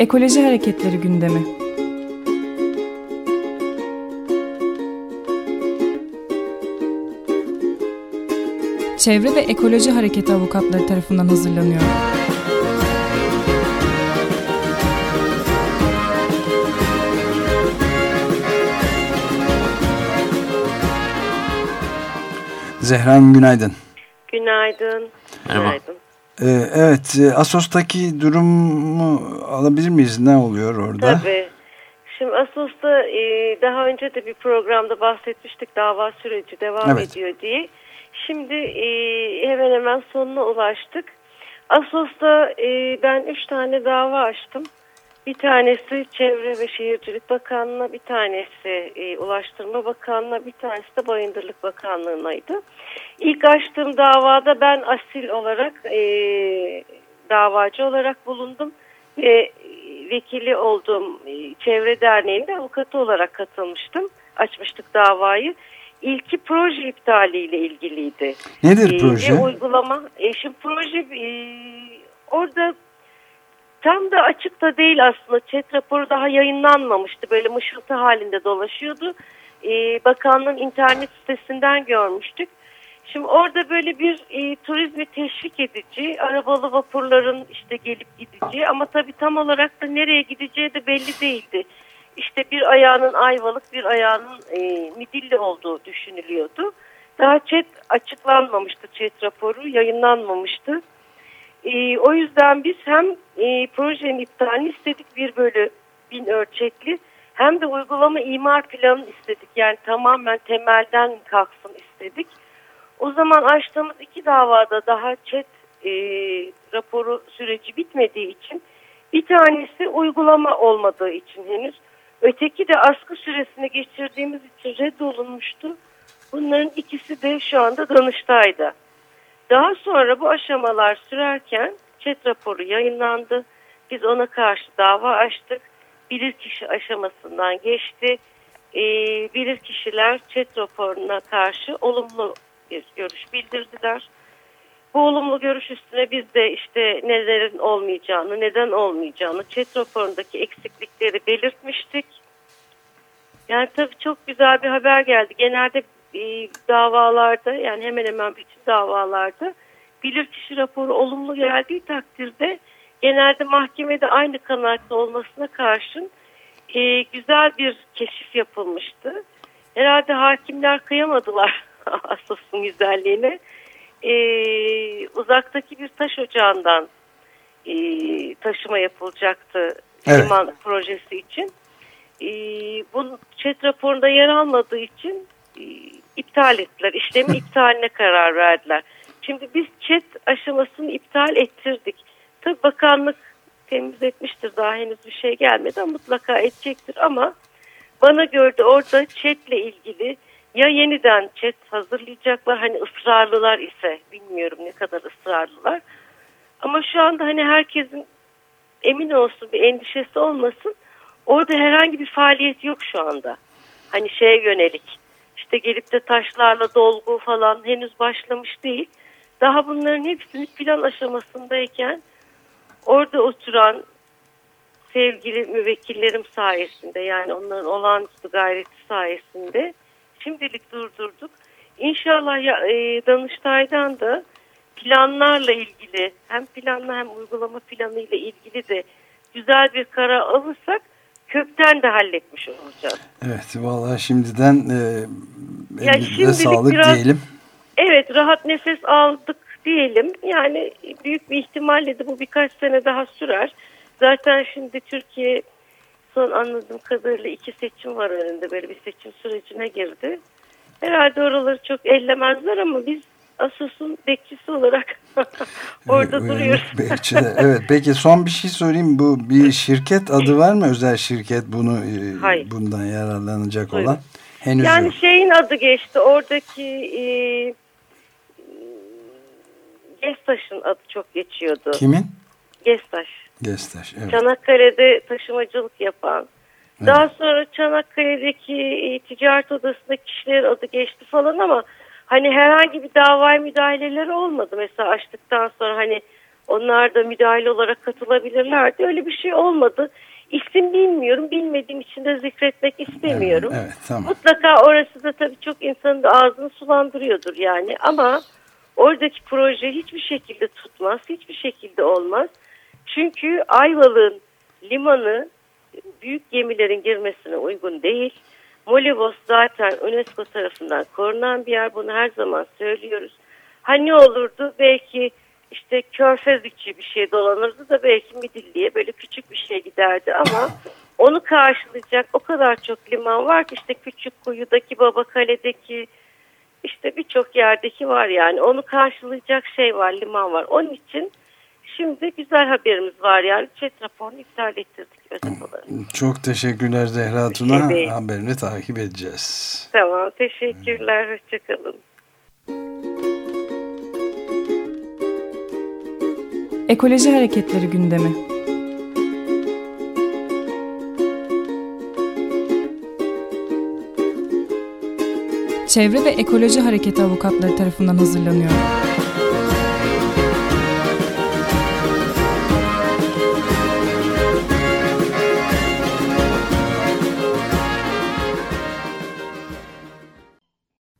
Ekoloji hareketleri gündemi. Çevre ve Ekoloji Hareketi avukatları tarafından hazırlanıyor. Zehra'm günaydın. Günaydın. Merhaba. Günaydın. Evet, Assos'taki durumu alabilir miyiz? Ne oluyor orada? Tabii. Şimdi Assos'ta daha önce de bir programda bahsetmiştik, dava süreci devam ediyor diye. Şimdi hemen hemen sonuna ulaştık. Assos'ta ben 3 tane dava açtım. Bir tanesi Çevre ve Şehircilik Bakanlığı'na, bir tanesi Ulaştırma Bakanlığı'na, bir tanesi de Bayındırlık Bakanlığı'naydı. İlk açtığım davada ben asil olarak, davacı olarak bulundum ve vekili olduğum Çevre Derneği'nde avukatı olarak katılmıştım. Açmıştık davayı. İlki proje iptaliyle ilgiliydi. Nedir proje? Uygulama. Şimdi proje orada... Tam da açık da değil aslında. ÇED raporu daha yayınlanmamıştı. Böyle mışıltı halinde dolaşıyordu. Bakanlığın internet sitesinden görmüştük. Şimdi orada böyle bir turizmi teşvik edici, arabalı vapurların işte gelip gideceği ama tabii tam olarak da nereye gideceği de belli değildi. İşte bir ayağının Ayvalık, bir ayağının Midilli olduğu düşünülüyordu. Daha ÇED açıklanmamıştı, ÇED raporu yayınlanmamıştı. O yüzden biz hem projenin iptalini istedik 1/1000 ölçekli, hem de uygulama imar planını istedik. Yani tamamen temelden kalksın istedik. O zaman açtığımız 2 davada daha ÇED raporu süreci bitmediği için, bir tanesi uygulama olmadığı için henüz, öteki de askı süresini geçirdiğimiz için reddolunmuştu. Bunların ikisi de şu anda Danıştay'da. Daha sonra bu aşamalar sürerken ÇED raporu yayınlandı. Biz ona karşı dava açtık. Bilirkişi aşamasından geçti. Bilirkişiler ÇED raporuna karşı olumlu bir görüş bildirdiler. Bu olumlu görüş üstüne biz de işte nelerin olmayacağını, neden olmayacağını, ÇED raporundaki eksiklikleri belirtmiştik. Yani tabii çok güzel bir haber geldi. Genelde davalarda, yani hemen hemen bütün davalarda bilirkişi raporu olumlu geldiği takdirde genelde mahkemede aynı kanaatte olmasına karşın güzel bir keşif yapılmıştı. Herhalde hakimler kıyamadılar Assos'un güzelliğine. Uzaktaki bir taş ocağından taşıma yapılacaktı liman projesi için. Bu ÇED raporunda yer almadığı için iptal ettiler. İşlemi iptaline karar verdiler. Şimdi biz ÇED aşamasını iptal ettirdik. Tabii bakanlık temiz etmiştir. Daha henüz bir şey gelmedi ama mutlaka edecektir ama bana gördü orada ÇED'le ilgili ya yeniden ÇED hazırlayacaklar, hani ısrarlılar ise, bilmiyorum ne kadar ısrarlılar. Ama şu anda hani herkesin emin olsun, bir endişesi olmasın. Orada herhangi bir faaliyet yok şu anda. Hani şeye yönelik, İşte gelip de taşlarla dolgu falan henüz başlamış değil. Daha bunların hepsini plan aşamasındayken orada oturan sevgili müvekkillerim sayesinde, yani onların olağanüstü gayreti sayesinde şimdilik durdurduk. İnşallah Danıştay'dan da planlarla ilgili, hem planla hem uygulama planıyla ilgili de güzel bir karar alırsak kökten de halletmiş olacağız. Evet, vallahi şimdiden elbette sağlık biraz, diyelim. Evet, rahat nefes aldık diyelim. Yani büyük bir ihtimalle de bu birkaç sene daha sürer. Zaten şimdi Türkiye son anladığım kadarıyla 2 seçim var önünde, böyle bir seçim sürecine girdi. Herhalde oraları çok ellemezler ama biz Assos'un bekçisi olarak orada duruyoruz. Evet, peki son bir şey sorayım. Bu bir şirket adı var mı? Özel şirket bunu bundan yararlanacak olan? Henüz yani yok. Şeyin adı geçti. Oradaki Geztaş'ın adı çok geçiyordu. Kimin? Geztaş. Evet. Çanakkale'de taşımacılık yapan. Evet. Daha sonra Çanakkale'deki ticaret odasındaki kişilerin adı geçti falan ama hani herhangi bir davaya müdahaleleri olmadı. Mesela açtıktan sonra hani Onlar da müdahil olarak katılabilirlerdi. Öyle bir şey olmadı. İsim bilmiyorum. Bilmediğim için de zikretmek istemiyorum. Evet, tamam. Mutlaka orası da tabii çok insanın da ağzını sulandırıyordur yani. Ama oradaki proje hiçbir şekilde tutmaz. Hiçbir şekilde olmaz. Çünkü Ayvalık'ın limanı büyük gemilerin girmesine uygun değil. Molivos zaten UNESCO tarafından korunan bir yer. Bunu her zaman söylüyoruz. Hani olurdu belki işte körfez içi bir şey dolanırdı da belki Midilli'ye böyle küçük bir şey giderdi ama onu karşılayacak o kadar çok liman var ki işte Küçükkuyu'daki, Babakale'deki, işte birçok yerdeki var yani. Onu karşılayacak şey var, liman var. Onun için şimdi güzel haberimiz var yani. Çet raporunu iptal ettirdik özel olarak. Çok teşekkürler Zehra Atun'a. Haberini takip edeceğiz. Tamam, teşekkürler. Hoşçakalın. Ekoloji hareketleri gündemi. Çevre ve Ekoloji Hareketi avukatları tarafından hazırlanıyor.